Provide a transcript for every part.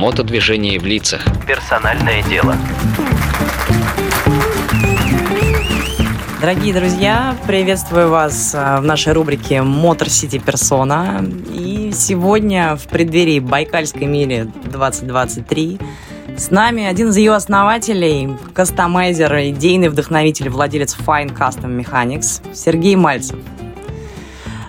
мотодвижении в лицах. Персональное дело. Дорогие друзья, приветствую вас в нашей рубрике Motor City Persona. И сегодня в преддверии Байкальской мили 2023 с нами один из ее основателей, кастомайзер, идейный вдохновитель, владелец Fine Custom Mechanics Сергей Мальцев.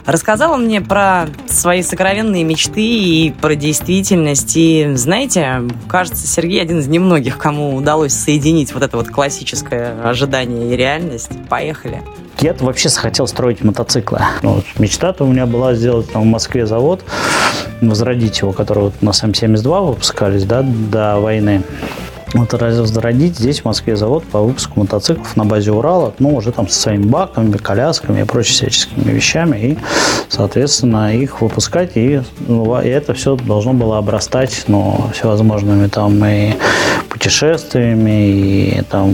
Рассказал он мне про свои сокровенные мечты и про действительность. И, знаете, кажется, Сергей один из немногих, кому удалось соединить вот это вот классическое ожидание и реальность. Поехали. Я вообще хотел строить мотоциклы. Вот, мечта-то у меня была сделать там в Москве завод, возродить его, который вот у нас М7S2 выпускались, да, до войны. Вот разродить здесь, в Москве, завод по выпуску мотоциклов на базе Урала, ну, уже там со своими баками, колясками и прочими всяческими вещами, и, соответственно, их выпускать, и это все должно было обрастать, ну, всевозможными там и путешествиями, и там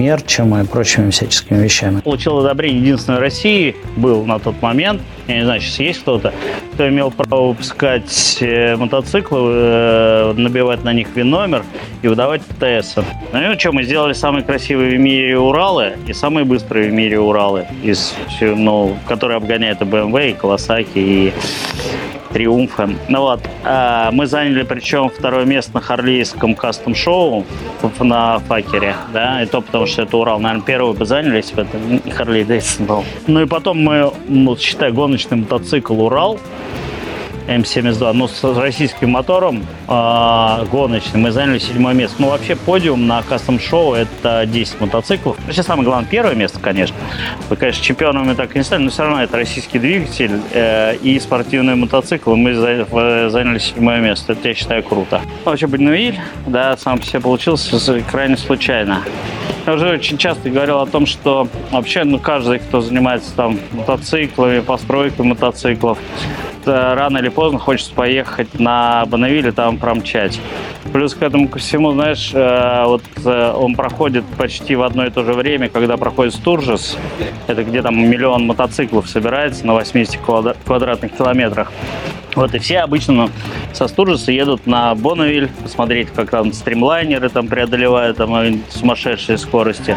мерчем, и прочими всяческими вещами. Получил одобрение единственной в России, был на тот момент, я не знаю, сейчас есть кто-то, кто имел право выпускать мотоциклы, набивать на них ВИН-номер и выдавать ТТС. Ну, что, мы сделали самые красивые в мире Уралы и самые быстрые в мире Уралы, которые обгоняют и BMW, и Kawasaki, и Триумф. Ну вот, мы заняли причем второе место на Харлийском кастом-шоу на Факере, да, и то потому, что это Урал, наверное, первый бы заняли, если бы это не Харлий Дейсон был. Ну и потом мы, ну, считай, гоночный мотоцикл Урал М7S2, но с российским мотором гоночным мы заняли 7 место. Ну, вообще, подиум на кастом-шоу – это 10 мотоциклов. Вообще, самое главное, первое место, конечно. Мы, конечно, чемпионами так и не стали, но все равно это российский двигатель и спортивные мотоциклы. Мы заняли 7 место. Это, я считаю, круто. Вообще, Бонневиль, да, сам себе получился крайне случайно. Я уже очень часто говорил о том, что вообще, ну, каждый, кто занимается там мотоциклами, постройкой мотоциклов, рано или поздно хочется поехать на Бонневиль и там промчать. Плюс к этому ко всему, знаешь, вот он проходит почти в одно и то же время, когда проходит Стёрджис. Это где там 1 миллион мотоциклов собирается на 80 квадратных километрах. Вот, и все обычно со Стёрджиса едут на Бонневиль, посмотреть, как там стримлайнеры там преодолевают там сумасшедшие скорости.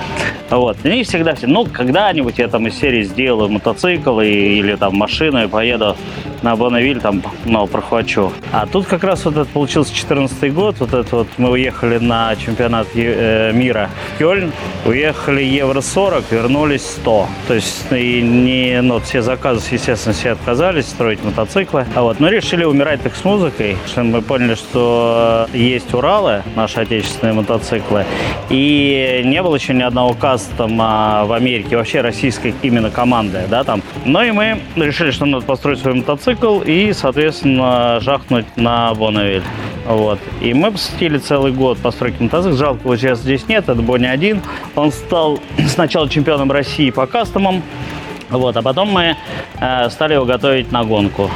Вот. И всегда все, ну, когда-нибудь я там из серии сделаю мотоцикл или там машину и поеду на Бонневиль, там, ну, прохвачу. А тут как раз вот это получился 14 год, вот это вот мы уехали на чемпионат мира в Кёльн, уехали евро 40, вернулись 100. То есть и не, ну, все заказы, естественно, все отказались строить мотоциклы. А вот, но решили умирать так с музыкой, что мы поняли, что есть Уралы, наши отечественные мотоциклы, и не было еще ни одного кастома в Америке, вообще российской именно команды, да, там. Ну и мы решили, что надо построить свой мотоцикл и, соответственно, жахнуть на Бонневиль. Вот. И мы посвятили целый год постройке мотоцикла. Жалко, его сейчас здесь нет, это Бонни 1. Он стал сначала чемпионом России по кастомам, вот, а потом мы стали его готовить на гонку.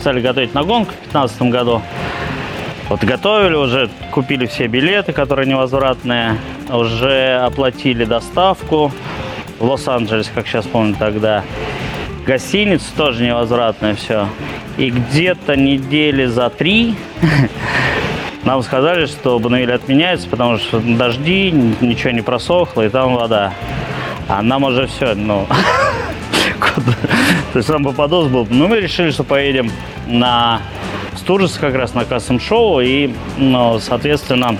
Стали готовить на гонку в 2015 году. Вот, готовили уже, купили все билеты, которые невозвратные, уже оплатили доставку в Лос-Анджелес, как сейчас помню тогда. Гостиница тоже невозвратная, все. И где-то недели за 3 нам сказали, что Бонневиль отменяется, потому что дожди, ничего не просохло, и там вода. А нам уже все, ну... То есть там попадос был. Ну, мы решили, что поедем на Стёрджис как раз на кастом-шоу и, ну, соответственно,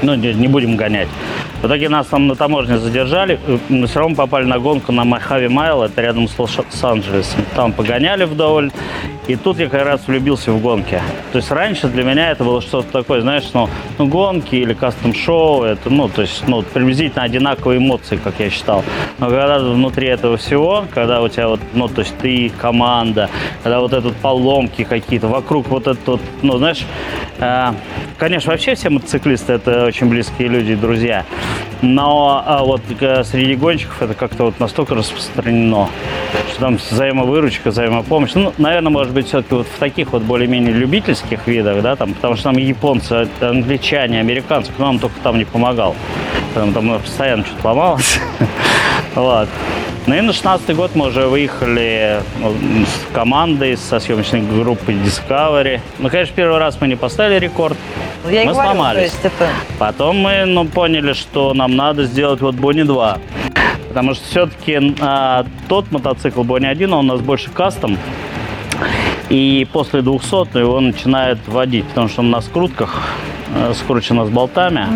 ну, не будем гонять. В итоге нас там на таможне задержали, но все равно попали на гонку на Морхаве Майл, это рядом с Лос-Анджелесом. Там погоняли вдоволь, и тут я как раз влюбился в гонки. То есть раньше для меня это было что-то такое, знаешь, ну гонки или кастом-шоу, это, ну, то есть, ну, приблизительно одинаковые эмоции, как я считал. Но когда внутри этого всего, когда у тебя вот, ну, то есть ты, команда, когда вот этот поломки какие-то, вокруг вот этот вот, ну, знаешь, конечно, вообще все мотоциклисты это очень близкие люди и друзья. Но вот среди гонщиков это как-то вот настолько распространено, что там взаимовыручка, взаимопомощь. Ну, наверное, может быть, все-таки вот в таких вот более-менее любительских видах, да, там, потому что там японцы, англичане, американцы, кто нам только там не помогал. Там постоянно что-то ломалось. Вот. Ну и на 16-й год мы уже выехали с командой, со съемочной группой Discovery. Ну, конечно, первый раз мы не поставили рекорд. Я мы сломались. Это... Потом мы поняли, что нам надо сделать Бонни 2. Потому что все-таки тот мотоцикл Бонни 1, он у нас больше кастом. И после 200 его начинает водить, потому что он на скрутках, скручено с болтами.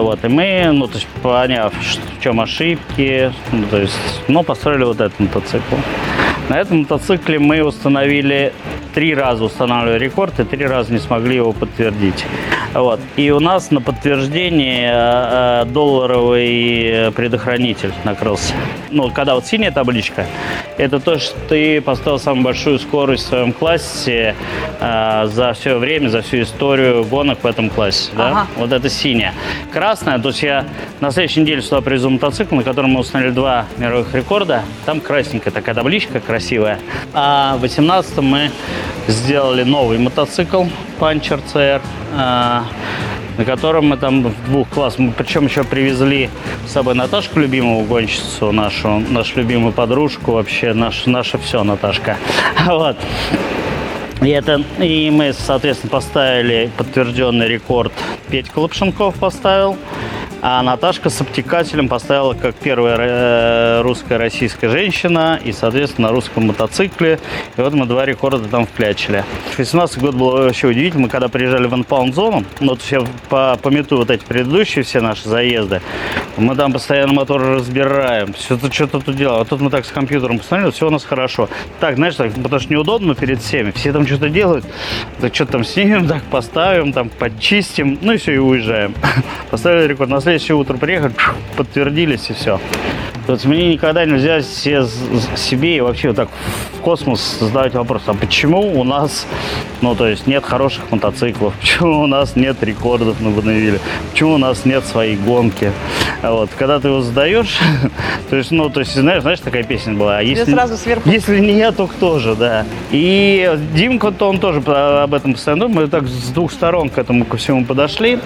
Вот, и мы, то есть, поняв, в чем ошибки, построили этот мотоцикл. На этом мотоцикле мы три раза устанавливали рекорд и три раза не смогли его подтвердить. Вот. И у нас на подтверждение долларовый предохранитель накрылся. Когда синяя табличка, это то, что ты поставил самую большую скорость в своем классе за все время, за всю историю гонок в этом классе. Да? Ага. Вот это синяя. Красная, то есть я на следующей неделе сюда привезу мотоцикл, на котором мы установили 2 мировых рекорда. Там красненькая такая табличка, красивая. А в 18-м мы сделали новый мотоцикл Puncher CR, на котором мы в 2 классах, причем еще привезли с собой Наташку, любимую гонщицу нашу любимую подружку, вообще наше все Наташка. Вот. И мы, соответственно, поставили подтвержденный рекорд, Петька Лапшенков поставил. А Наташка с обтекателем поставила как первая русская российская женщина и, соответственно, на русском мотоцикле. И вот мы 2 рекорда вклячили. 18-й год был вообще удивительно. Мы когда приезжали в инпаунд-зону, я пометую эти предыдущие все наши заезды, мы там постоянно моторы разбираем, что-то тут делаем. А тут мы так с компьютером посмотрели, все у нас хорошо. Так, знаешь, потому что неудобно перед всеми, все там что-то делают. Так что-то снимем, так поставим, подчистим, и все, и уезжаем. Поставили рекорд. На следующее утро приехали, подтвердились, и все. Мне никогда нельзя себе и вообще в космос задавать вопрос, а почему у нас, нет хороших мотоциклов, почему у нас нет рекордов на Бонневилле, почему у нас нет своей гонки. Вот, когда ты его задаешь, знаешь, такая песня была. А если, сразу сверху. Если не я, то кто же, да. И Димка, он тоже об этом постоянно думает. Мы с 2 сторон ко всему подошли.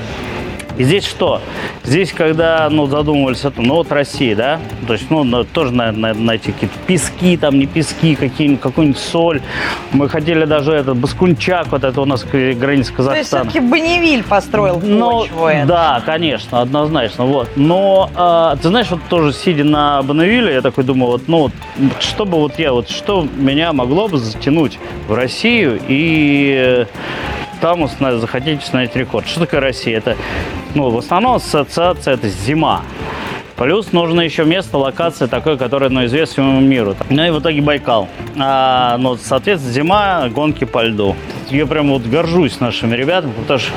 И здесь что? Здесь, когда задумывались о том, Россия, да? То есть, тоже, наверное, найти какие-то пески, не пески, какую-нибудь соль. Мы хотели даже Баскунчак, это у нас граница Казахстана. То есть, все-таки Бонневиль построил почву. Да, конечно, однозначно, вот. Но, ты знаешь, тоже сидя на Бонневиле, я такой думал, что меня могло бы затянуть в Россию и... Там захотите установить рекорд. Что такое Россия? Это, в основном ассоциация – это зима. Плюс нужно еще место, локация такое, которое известно всему миру. И в итоге Байкал. Соответственно, зима, гонки по льду. Я прям горжусь нашими ребятами, потому что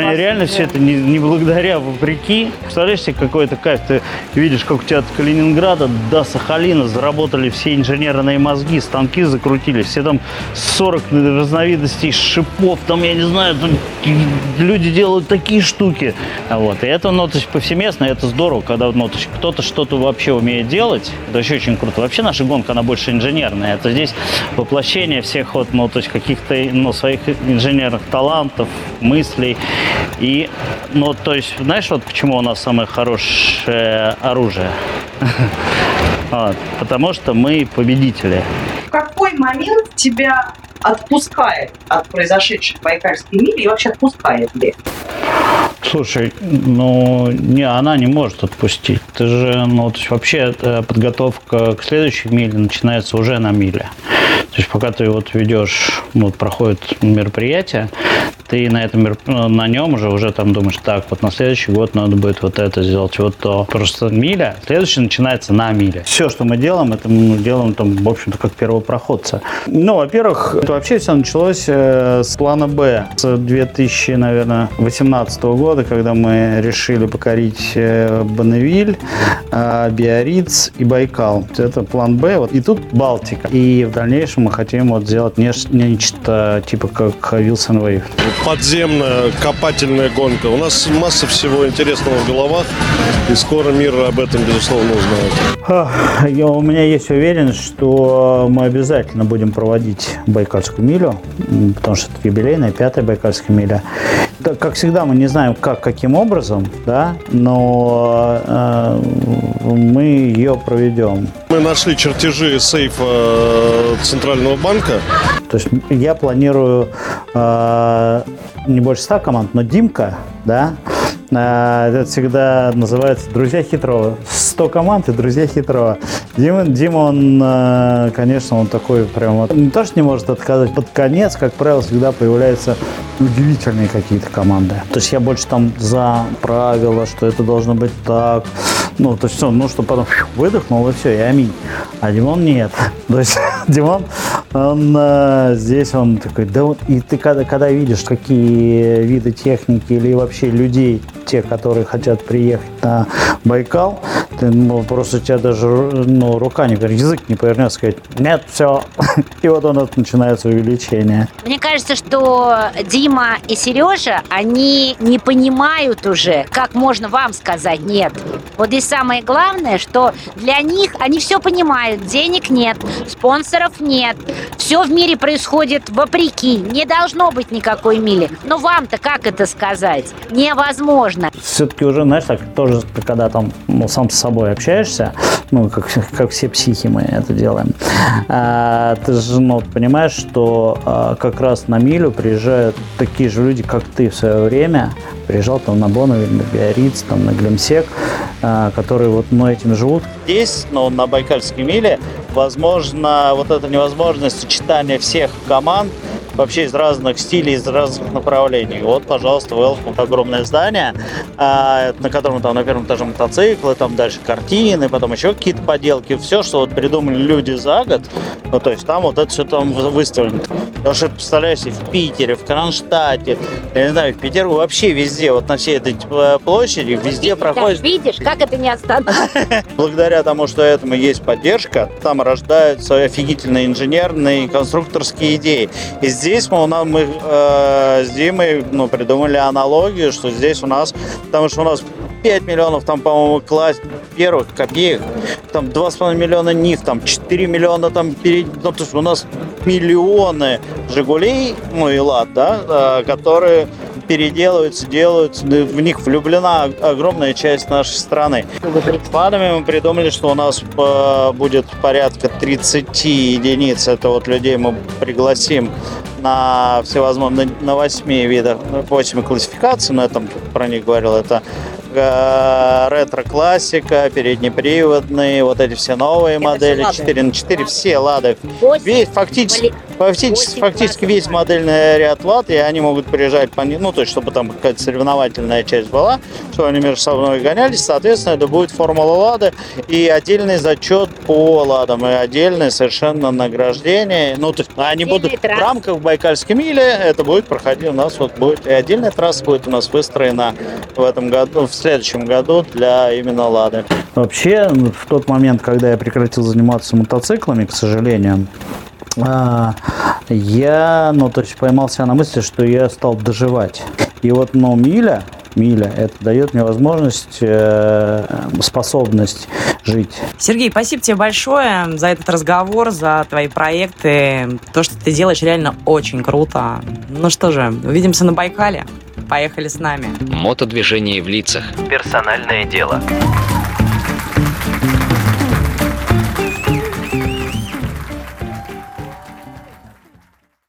они реально все это не благодаря, вопреки. Представляешь себе, какой это кайф. Ты видишь, как у тебя от Калининграда до Сахалина заработали все инженерные мозги, станки закрутились, все 40 разновидностей шипов, люди делают такие штуки. Вот. И это, повсеместно, это здорово, когда, кто-то что-то вообще умеет делать, это вообще очень круто. Вообще наша гонка, она больше инженерная. Это здесь воплощение всех каких-то, своих инженерных талантов, мыслей. И, знаешь, почему у нас самое хорошее оружие? Потому что мы победители. В какой момент тебя отпускает от произошедшей в Байкальской мили и вообще отпускает ли? Слушай, она не может отпустить. Ты же, вообще подготовка к следующей миле начинается уже на миле. То есть пока ты ведешь, проходит мероприятие, ты на нем уже думаешь, на следующий год надо будет это сделать, то. Просто миля, следующая начинается на миле. Все, что мы делаем, это мы делаем, в общем-то, как первопроходцы. Во-первых, это вообще все началось с плана Б, с 2018 года, когда мы решили покорить Бонневиль, Биарриц и Байкал. Это план Б, и тут Балтика. И в дальнейшем мы хотим сделать нечто типа как Wilson Wave. Подземная копательная гонка. У нас масса всего интересного в головах, и скоро мир об этом, безусловно, узнает. У меня есть уверенность, что мы обязательно будем проводить Байкальскую милю, потому что это юбилейная 5-я Байкальская миля. Как всегда, мы не знаем, каким образом, да, но мы ее проведем. Мы нашли чертежи сейфа Центрального банка. То есть я планирую не больше 100 команд, но Димка, да, это всегда называется «Друзья хитрого». 100 команд и «Друзья хитрого». Дима, он, конечно, он такой прям... Не то, что не может отказать, под конец, как правило, всегда появляются удивительные какие-то команды. То есть я больше там за правила, что это должно быть так... Ну, то есть все, ну, что потом выдохнул, и все, и аминь. А Димон нет. То есть Димон, он здесь, он такой, да вот, и ты когда видишь, какие виды техники или вообще людей, те, которые хотят приехать на Байкал, ты, ну, просто у тебя даже, ну, рука не повернется, язык не повернется, сказать, нет, все. И вот у нас начинается увеличение. Мне кажется, что Дима и Сережа, они не понимают уже, как можно вам сказать нет. Вот здесь самое главное, что для них они все понимают. Денег нет, спонсоров нет. Все в мире происходит вопреки. Не должно быть никакой мили. Но вам-то как это сказать? Невозможно. Все-таки уже, знаешь, так тоже, когда там, ну, сам с собой общаешься, ну, как все психи мы это делаем, ты же, ну, понимаешь, что как раз на милю приезжают такие же люди, как ты в свое время. Приезжал там на Бонневиль, на Биориц, там на Глимсек, которые вот, ну, этим живут. Здесь, ну, на Байкальской миле, возможно, вот эта невозможность сочетания всех команд вообще из разных стилей, из разных направлений. Вот, пожалуйста, Вэлф, вот огромное здание, на котором там на первом этаже мотоциклы, там дальше картины, потом еще какие-то поделки. Все, что вот придумали люди за год, ну, то есть там вот это все там выставлено. Потому что, представляешь, в Питере, в Кронштадте, я не знаю, в Петербурге, вообще везде, вот на всей этой площади, везде проходит... Видишь, как это не останавливается? Благодаря тому, что этому есть поддержка, там рождаются офигительные инженерные, конструкторские идеи. И здесь мы с Димой, ну, придумали аналогию, что здесь у нас, потому что у нас 5 миллионов, там, по-моему, класть первых копеек, там 2,5 миллиона НИФ, там 4 миллиона, там, ну, то есть у нас миллионы Жигулей, ну, и Лад, да, которые переделываются, делаются, в них влюблена огромная часть нашей страны. С ПАДами мы придумали, что у нас будет порядка 30 единиц, это вот людей мы пригласим на всевозможные, на 8 видах, 8 классификаций, но я там про них говорил, это ретро-классика, переднеприводные, вот эти все новые это модели, 4х4, все Лады. Фактически весь модельный ряд Лад, и они могут приезжать по ним, ну, то есть, чтобы там какая-то соревновательная часть была, чтобы они между собой гонялись, соответственно, это будет формула Лады, и отдельный зачет по Ладам, и отдельное совершенно награждение, ну, то есть, они будут в рамках Байкальской мили, это будет проходить у нас, вот будет, и отдельная трасса будет у нас выстроена в этом году, в следующем году для именно Лады. Вообще, в тот момент, когда я прекратил заниматься мотоциклами, к сожалению, я, ну, то есть поймал себя на мысли, что я стал доживать. И вот, ну, миля, это дает мне возможность, способность жить. Сергей, спасибо тебе большое за этот разговор, за твои проекты. То, что ты делаешь, реально очень круто. Ну что же, увидимся на Байкале. Поехали с нами. Мотодвижение в лицах. Персональное дело.